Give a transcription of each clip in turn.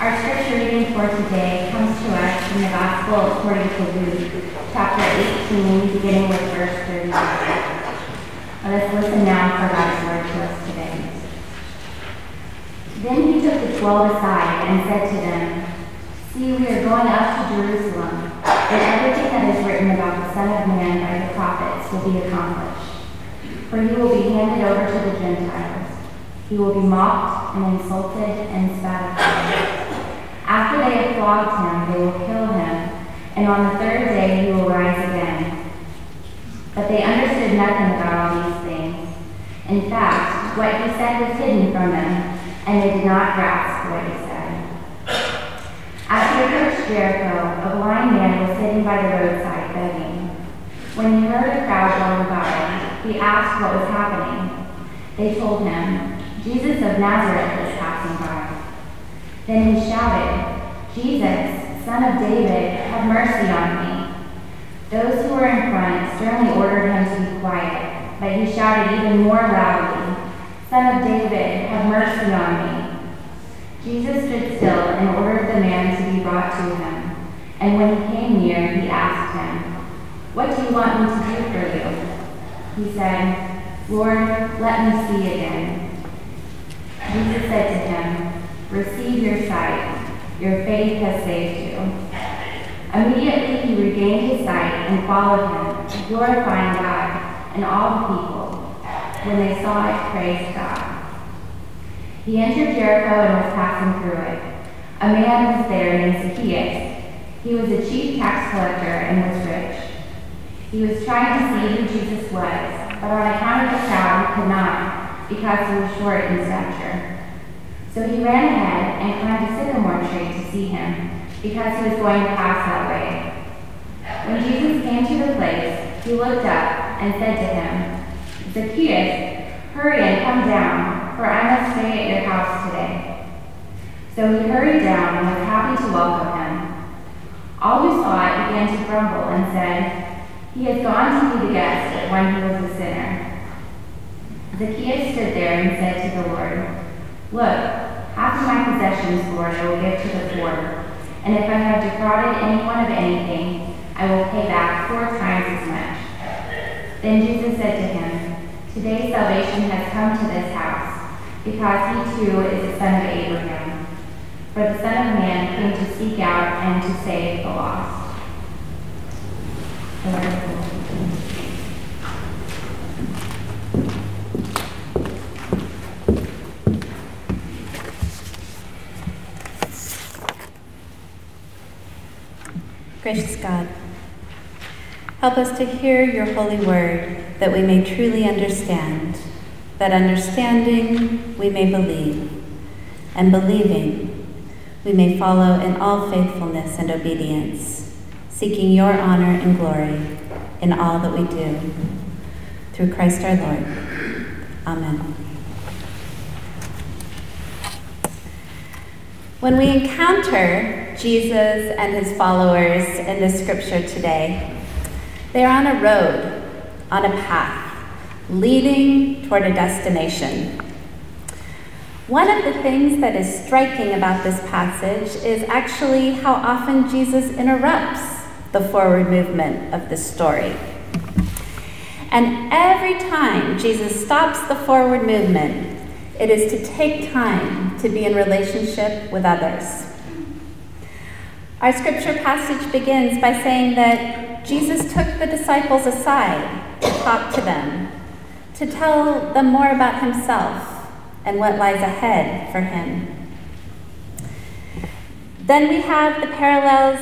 Our scripture reading for today comes to us from the Gospel according to Luke, chapter 18, beginning with verse 35. Let us listen now for God's word to us today. Then he took the 12 aside and said to them, "See, we are going up to Jerusalem, and everything that is written about the Son of Man by the prophets will be accomplished. For he will be handed over to the Gentiles. He will be mocked and insulted and spat upon. After they have flogged him, they will kill him, and on the third day he will rise again." But they understood nothing about all these things. In fact, what he said was hidden from them, and they did not grasp what he said. As they approached Jericho, a blind man was sitting by the roadside begging. When he heard the crowd all about him, he asked what was happening. They told him, "Jesus of Nazareth is passing by." Then he shouted, "Jesus, Son of David, have mercy on me." Those who were in front sternly ordered him to be quiet, but he shouted even more loudly, "Son of David, have mercy on me." Jesus stood still and ordered the man to be brought to him. And when he came near, he asked him, "What do you want me to do for you?" He said, "Lord, let me see again." Jesus said to him, "Receive your sight. Your faith has saved you." Immediately he regained his sight and followed him, glorifying God and all the people. When they saw it, praised God. He entered Jericho and was passing through it. A man was there named Zacchaeus. He was a chief tax collector and was rich. He was trying to see who Jesus was, but on account of the crowd he could not, because he was short in stature. So he ran ahead and climbed a sycamore tree to see him, because he was going to pass that way. When Jesus came to the place, he looked up and said to him, "Zacchaeus, hurry and come down, for I must stay at your house today." So he hurried down and was happy to welcome him. All who saw it began to grumble and said, "He has gone to be the guest when he was a sinner." Zacchaeus stood there and said to the Lord, "Look, half of my possessions, Lord, I will give to the poor, and if I have defrauded anyone of anything, I will pay back 4 times as much." Then Jesus said to him, "Today salvation has come to this house, because he too is the son of Abraham. For the Son of Man came to seek out and to save the lost." Gracious God, help us to hear your holy word, that we may truly understand, that understanding we may believe, and believing we may follow in all faithfulness and obedience, seeking your honor and glory in all that we do. Through Christ our Lord. Amen. When we encounter Jesus and his followers in this scripture today, they're on a road, on a path, leading toward a destination. One of the things that is striking about this passage is actually how often Jesus interrupts the forward movement of the story. And every time Jesus stops the forward movement, it is to take time to be in relationship with others. Our scripture passage begins by saying that Jesus took the disciples aside to talk to them, to tell them more about himself and what lies ahead for him. Then we have the parallels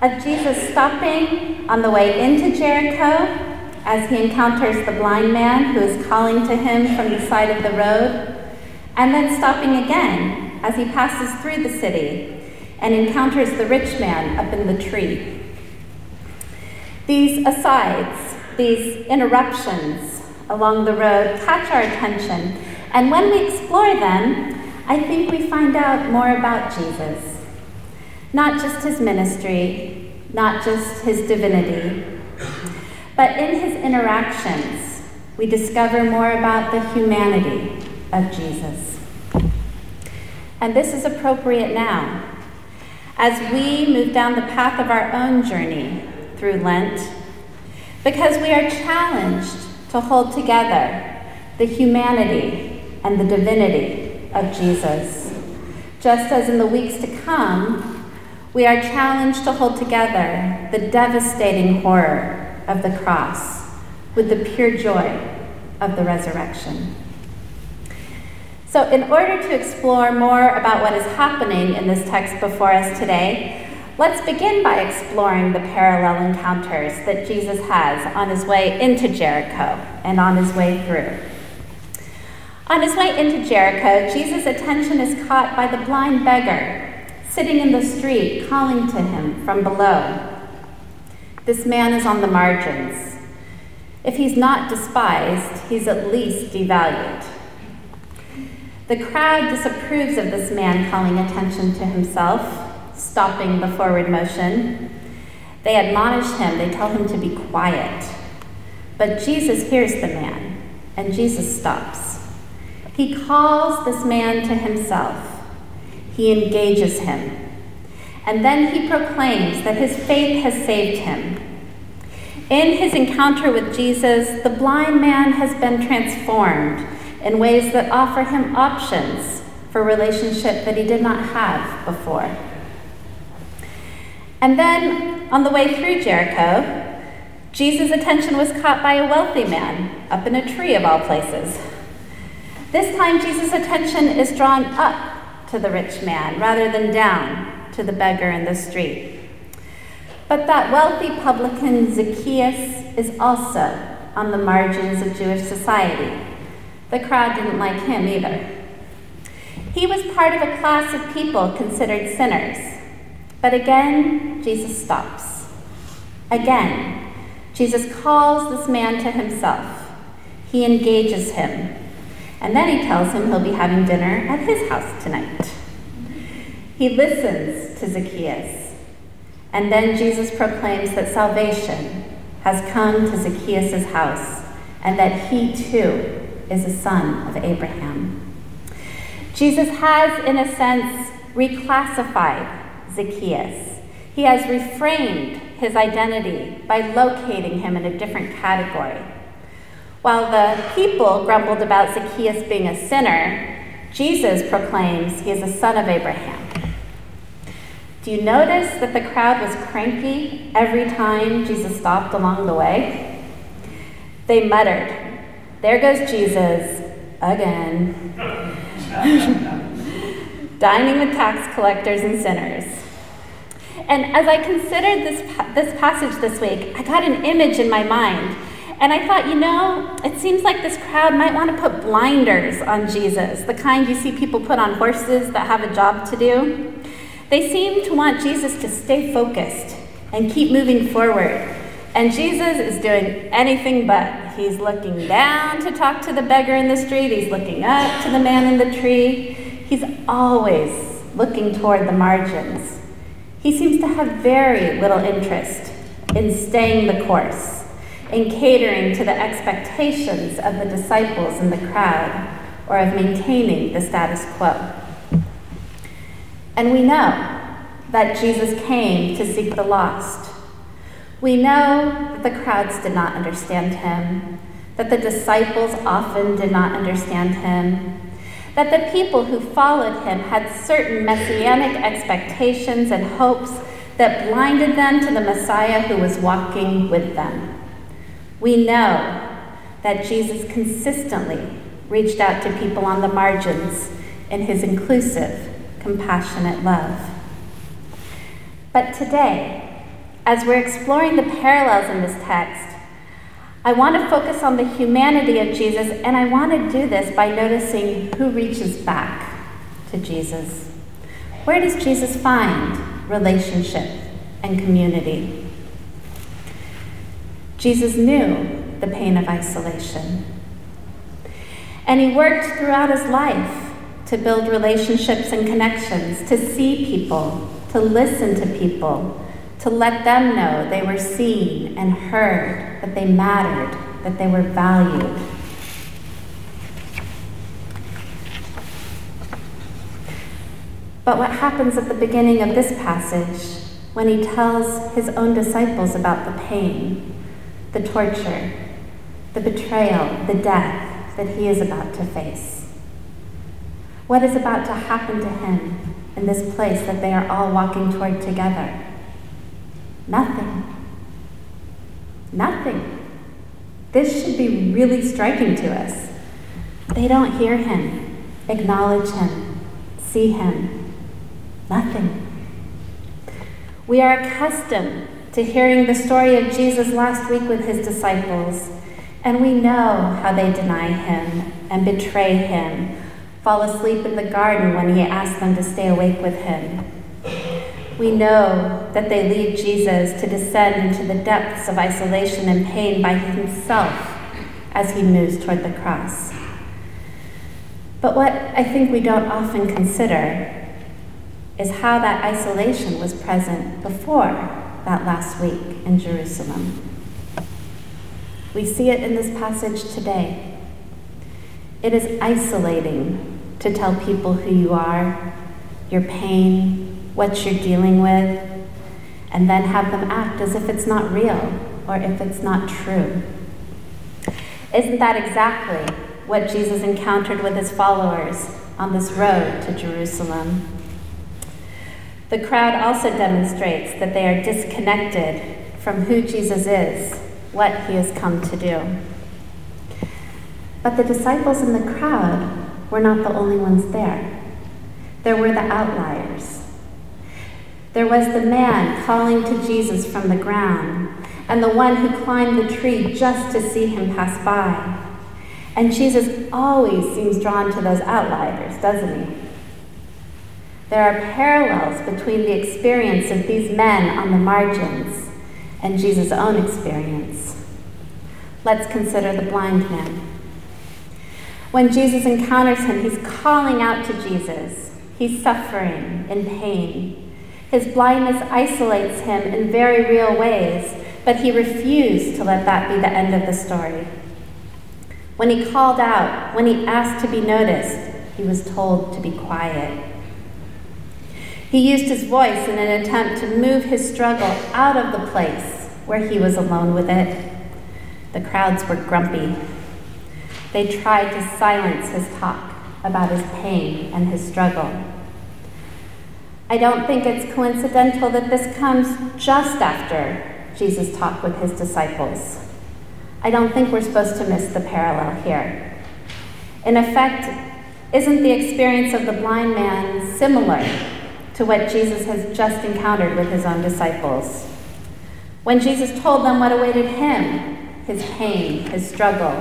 of Jesus stopping on the way into Jericho as he encounters the blind man who is calling to him from the side of the road, and then stopping again as he passes through the city and encounters the rich man up in the tree. These asides, these interruptions along the road, catch our attention, and when we explore them, I think we find out more about Jesus. Not just his ministry, not just his divinity, but in his interactions, we discover more about the humanity of Jesus. And this is appropriate now, as we move down the path of our own journey through Lent, because we are challenged to hold together the humanity and the divinity of Jesus. Just as in the weeks to come, we are challenged to hold together the devastating horror of the cross with the pure joy of the resurrection. So in order to explore more about what is happening in this text before us today, let's begin by exploring the parallel encounters that Jesus has on his way into Jericho and on his way through. On his way into Jericho, Jesus' attention is caught by the blind beggar sitting in the street calling to him from below. This man is on the margins. If he's not despised, he's at least devalued. The crowd disapproves of this man calling attention to himself, stopping the forward motion. They admonish him, they tell him to be quiet. But Jesus hears the man, and Jesus stops. He calls this man to himself. He engages him. And then he proclaims that his faith has saved him. In his encounter with Jesus, the blind man has been transformed in ways that offer him options for relationship that he did not have before. And then, on the way through Jericho, Jesus' attention was caught by a wealthy man, up in a tree of all places. This time, Jesus' attention is drawn up to the rich man, rather than down to the beggar in the street. But that wealthy publican, Zacchaeus, is also on the margins of Jewish society. The crowd didn't like him either. He was part of a class of people considered sinners. But again, Jesus stops. Again, Jesus calls this man to himself. He engages him. And then he tells him he'll be having dinner at his house tonight. He listens to Zacchaeus. And then Jesus proclaims that salvation has come to Zacchaeus' house and that he too is a son of Abraham. Jesus has, in a sense, reclassified Zacchaeus. He has reframed his identity by locating him in a different category. While the people grumbled about Zacchaeus being a sinner, Jesus proclaims he is a son of Abraham. Do you notice that the crowd was cranky every time Jesus stopped along the way? They muttered, "There goes Jesus again, dining with tax collectors and sinners." And as I considered this passage this week, I got an image in my mind. And I thought, it seems like this crowd might want to put blinders on Jesus, the kind you see people put on horses that have a job to do. They seem to want Jesus to stay focused and keep moving forward. And Jesus is doing anything but. He's looking down to talk to the beggar in the street. He's looking up to the man in the tree. He's always looking toward the margins. He seems to have very little interest in staying the course, in catering to the expectations of the disciples in the crowd, or of maintaining the status quo. And we know that Jesus came to seek the lost. We know that the crowds did not understand him, that the disciples often did not understand him, that the people who followed him had certain messianic expectations and hopes that blinded them to the Messiah who was walking with them. We know that Jesus consistently reached out to people on the margins in his inclusive, compassionate love. But today, as we're exploring the parallels in this text, I want to focus on the humanity of Jesus, and I want to do this by noticing who reaches back to Jesus. Where does Jesus find relationship and community? Jesus knew the pain of isolation, and he worked throughout his life to build relationships and connections, to see people, to listen to people, to let them know they were seen and heard, that they mattered, that they were valued. But what happens at the beginning of this passage when he tells his own disciples about the pain, the torture, the betrayal, the death that he is about to face? What is about to happen to him in this place that they are all walking toward together? Nothing. Nothing. This should be really striking to us. They don't hear him, acknowledge him, see him. Nothing. We are accustomed to hearing the story of Jesus last week with his disciples, and we know how they deny him and betray him, fall asleep in the garden when he asked them to stay awake with him. We know that they leave Jesus to descend into the depths of isolation and pain by himself as he moves toward the cross. But what I think we don't often consider is how that isolation was present before that last week in Jerusalem. We see it in this passage today. It is isolating to tell people who you are, your pain, what you're dealing with, and then have them act as if it's not real or if it's not true. Isn't that exactly what Jesus encountered with his followers on this road to Jerusalem? The crowd also demonstrates that they are disconnected from who Jesus is, what he has come to do. But the disciples in the crowd were not the only ones there. There were the outliers. There was the man calling to Jesus from the ground, and the one who climbed the tree just to see him pass by. And Jesus always seems drawn to those outliers, doesn't he? There are parallels between the experience of these men on the margins and Jesus' own experience. Let's consider the blind man. When Jesus encounters him, he's calling out to Jesus. He's suffering in pain. His blindness isolates him in very real ways, but he refused to let that be the end of the story. When he called out, when he asked to be noticed, he was told to be quiet. He used his voice in an attempt to move his struggle out of the place where he was alone with it. The crowds were grumpy. They tried to silence his talk about his pain and his struggle. I don't think it's coincidental that this comes just after Jesus' talk with his disciples. I don't think we're supposed to miss the parallel here. In effect, isn't the experience of the blind man similar to what Jesus has just encountered with his own disciples? When Jesus told them what awaited him, his pain, his struggle,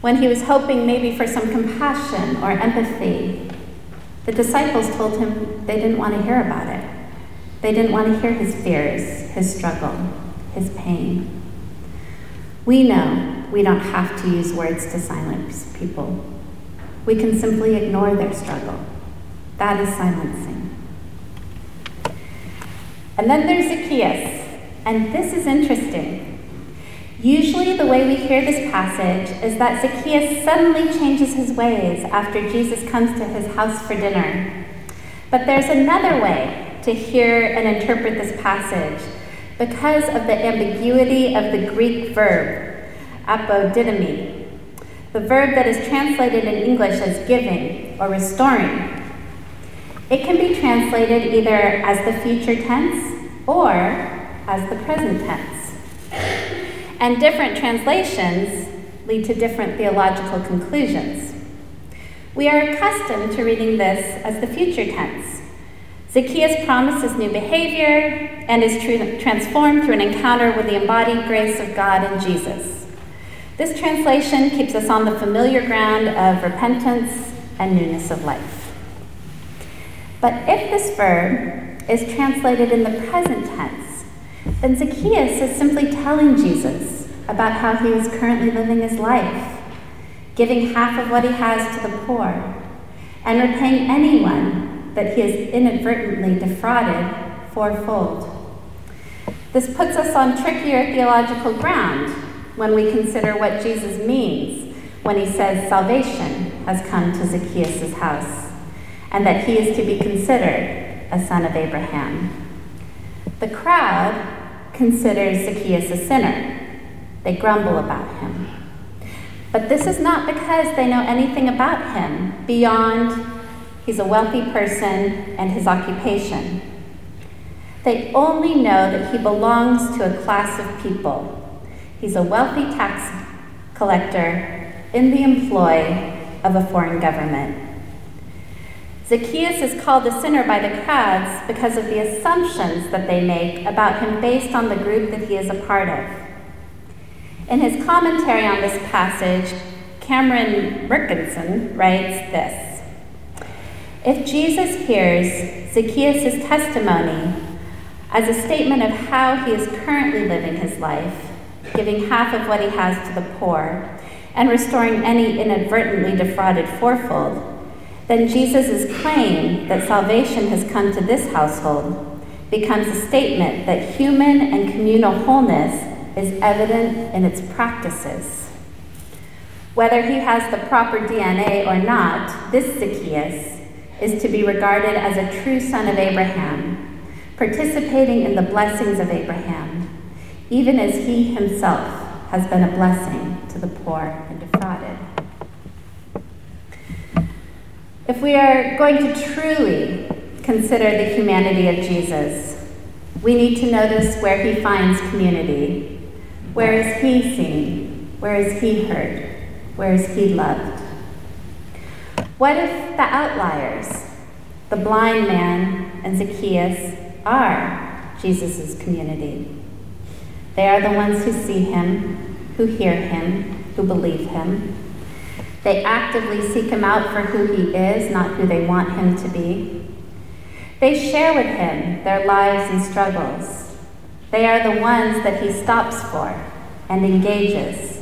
when he was hoping maybe for some compassion or empathy, the disciples told him they didn't want to hear about it. They didn't want to hear his fears, his struggle, his pain. We know we don't have to use words to silence people. We can simply ignore their struggle. That is silencing. And then there's Zacchaeus, and this is interesting. Usually the way we hear this passage is that Zacchaeus suddenly changes his ways after Jesus comes to his house for dinner. But there's another way to hear and interpret this passage because of the ambiguity of the Greek verb, apodidomi, the verb that is translated in English as giving or restoring. It can be translated either as the future tense or as the present tense. And different translations lead to different theological conclusions. We are accustomed to reading this as the future tense. Zacchaeus promises new behavior and is transformed through an encounter with the embodied grace of God and Jesus. This translation keeps us on the familiar ground of repentance and newness of life. But if this verb is translated in the present tense, then Zacchaeus is simply telling Jesus about how he is currently living his life, giving half of what he has to the poor, and repaying anyone that he has inadvertently defrauded fourfold. This puts us on trickier theological ground when we consider what Jesus means when he says salvation has come to Zacchaeus' house, and that he is to be considered a son of Abraham. The crowd considers Zacchaeus a sinner. They grumble about him. But this is not because they know anything about him beyond he's a wealthy person and his occupation. They only know that he belongs to a class of people. He's a wealthy tax collector in the employ of a foreign government. Zacchaeus is called a sinner by the crowds because of the assumptions that they make about him based on the group that he is a part of. In his commentary on this passage, Cameron Rickinson writes this: "If Jesus hears Zacchaeus' testimony as a statement of how he is currently living his life, giving half of what he has to the poor, and restoring any inadvertently defrauded fourfold, then Jesus' claim that salvation has come to this household becomes a statement that human and communal wholeness is evident in its practices. Whether he has the proper DNA or not, this Zacchaeus is to be regarded as a true son of Abraham, participating in the blessings of Abraham, even as he himself has been a blessing to the poor and defrauded." If we are going to truly consider the humanity of Jesus, we need to notice where he finds community. Where is he seen? Where is he heard? Where is he loved? What if the outliers, the blind man and Zacchaeus, are Jesus' community? They are the ones who see him, who hear him, who believe him. They actively seek him out for who he is, not who they want him to be. They share with him their lives and struggles. They are the ones that he stops for and engages.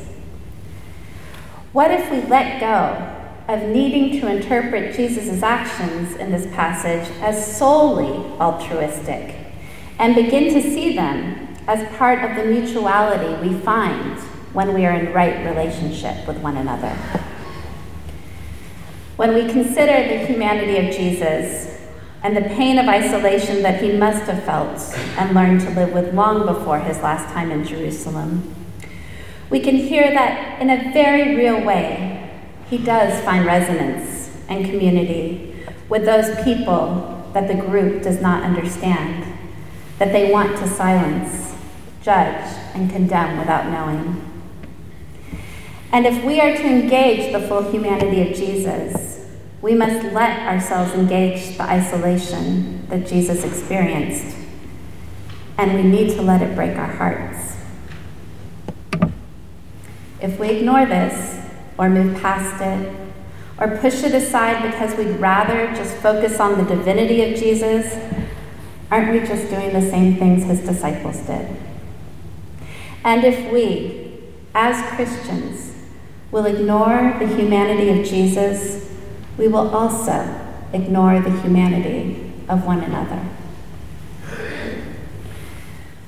What if we let go of needing to interpret Jesus' actions in this passage as solely altruistic and begin to see them as part of the mutuality we find when we are in right relationship with one another? When we consider the humanity of Jesus and the pain of isolation that he must have felt and learned to live with long before his last time in Jerusalem, we can hear that in a very real way, he does find resonance and community with those people that the group does not understand, that they want to silence, judge, and condemn without knowing. And if we are to engage the full humanity of Jesus, we must let ourselves engage the isolation that Jesus experienced, and we need to let it break our hearts. If we ignore this, or move past it, or push it aside because we'd rather just focus on the divinity of Jesus, aren't we just doing the same things his disciples did? And if we, as Christians, will ignore the humanity of Jesus, we will also ignore the humanity of one another.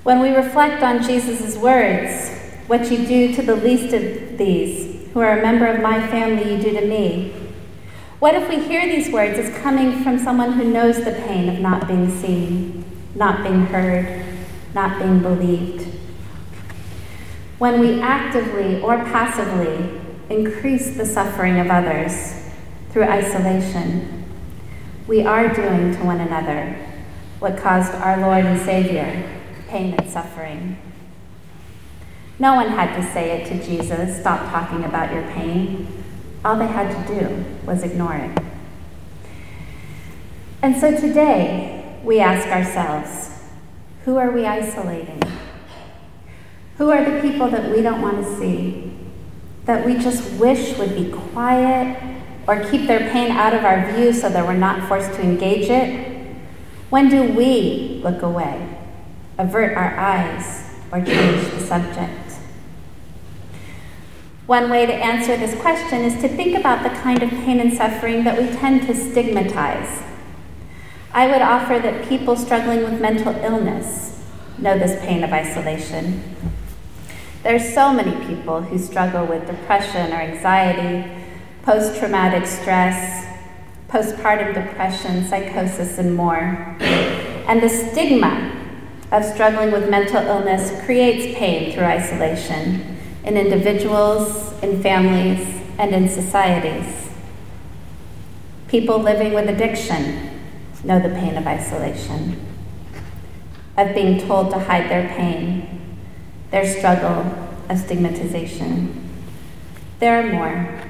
When we reflect on Jesus' words, "What you do to the least of these, who are a member of my family, you do to me," what if we hear these words as coming from someone who knows the pain of not being seen, not being heard, not being believed? When we actively or passively increase the suffering of others through isolation, we are doing to one another what caused our Lord and Savior pain and suffering. No one had to say it to Jesus, "Stop talking about your pain." All they had to do was ignore it. And so today, we ask ourselves, who are we isolating? Who are the people that we don't want to see, that we just wish would be quiet or keep their pain out of our view so that we're not forced to engage it? When do we look away, avert our eyes, or change the subject? One way to answer this question is to think about the kind of pain and suffering that we tend to stigmatize. I would offer that people struggling with mental illness know this pain of isolation. There's so many people who struggle with depression or anxiety, post-traumatic stress, postpartum depression, psychosis, and more. And the stigma of struggling with mental illness creates pain through isolation in individuals, in families, and in societies. People living with addiction know the pain of isolation, of being told to hide their pain, their struggle of stigmatization. There are more.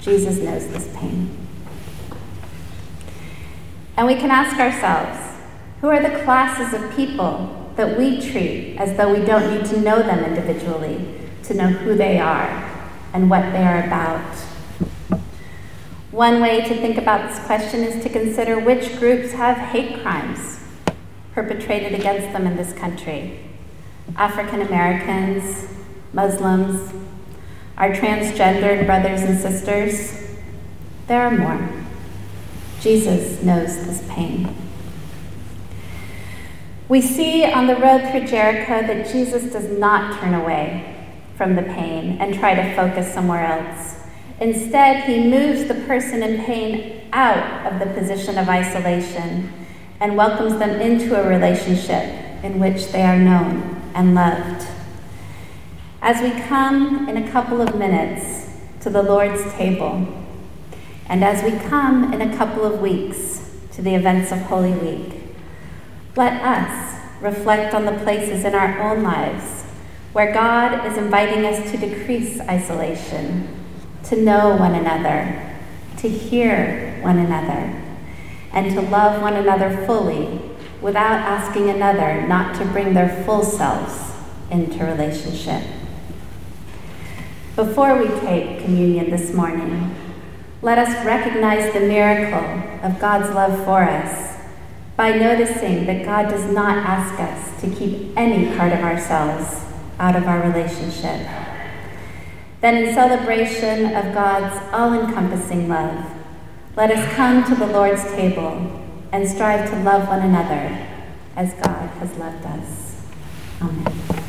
Jesus knows this pain. And we can ask ourselves, who are the classes of people that we treat as though we don't need to know them individually to know who they are and what they are about? One way to think about this question is to consider which groups have hate crimes perpetrated against them in this country. African Americans, Muslims, our transgendered brothers and sisters. There are more. Jesus knows this pain. We see on the road through Jericho that Jesus does not turn away from the pain and try to focus somewhere else. Instead, he moves the person in pain out of the position of isolation and welcomes them into a relationship in which they are known and loved. As we come in a couple of minutes to the Lord's table, and as we come in a couple of weeks to the events of Holy Week, let us reflect on the places in our own lives where God is inviting us to decrease isolation, to know one another, to hear one another, and to love one another fully without asking another not to bring their full selves into relationship. Before we take communion this morning, let us recognize the miracle of God's love for us by noticing that God does not ask us to keep any part of ourselves out of our relationship. Then, in celebration of God's all-encompassing love, let us come to the Lord's table and strive to love one another as God has loved us. Amen.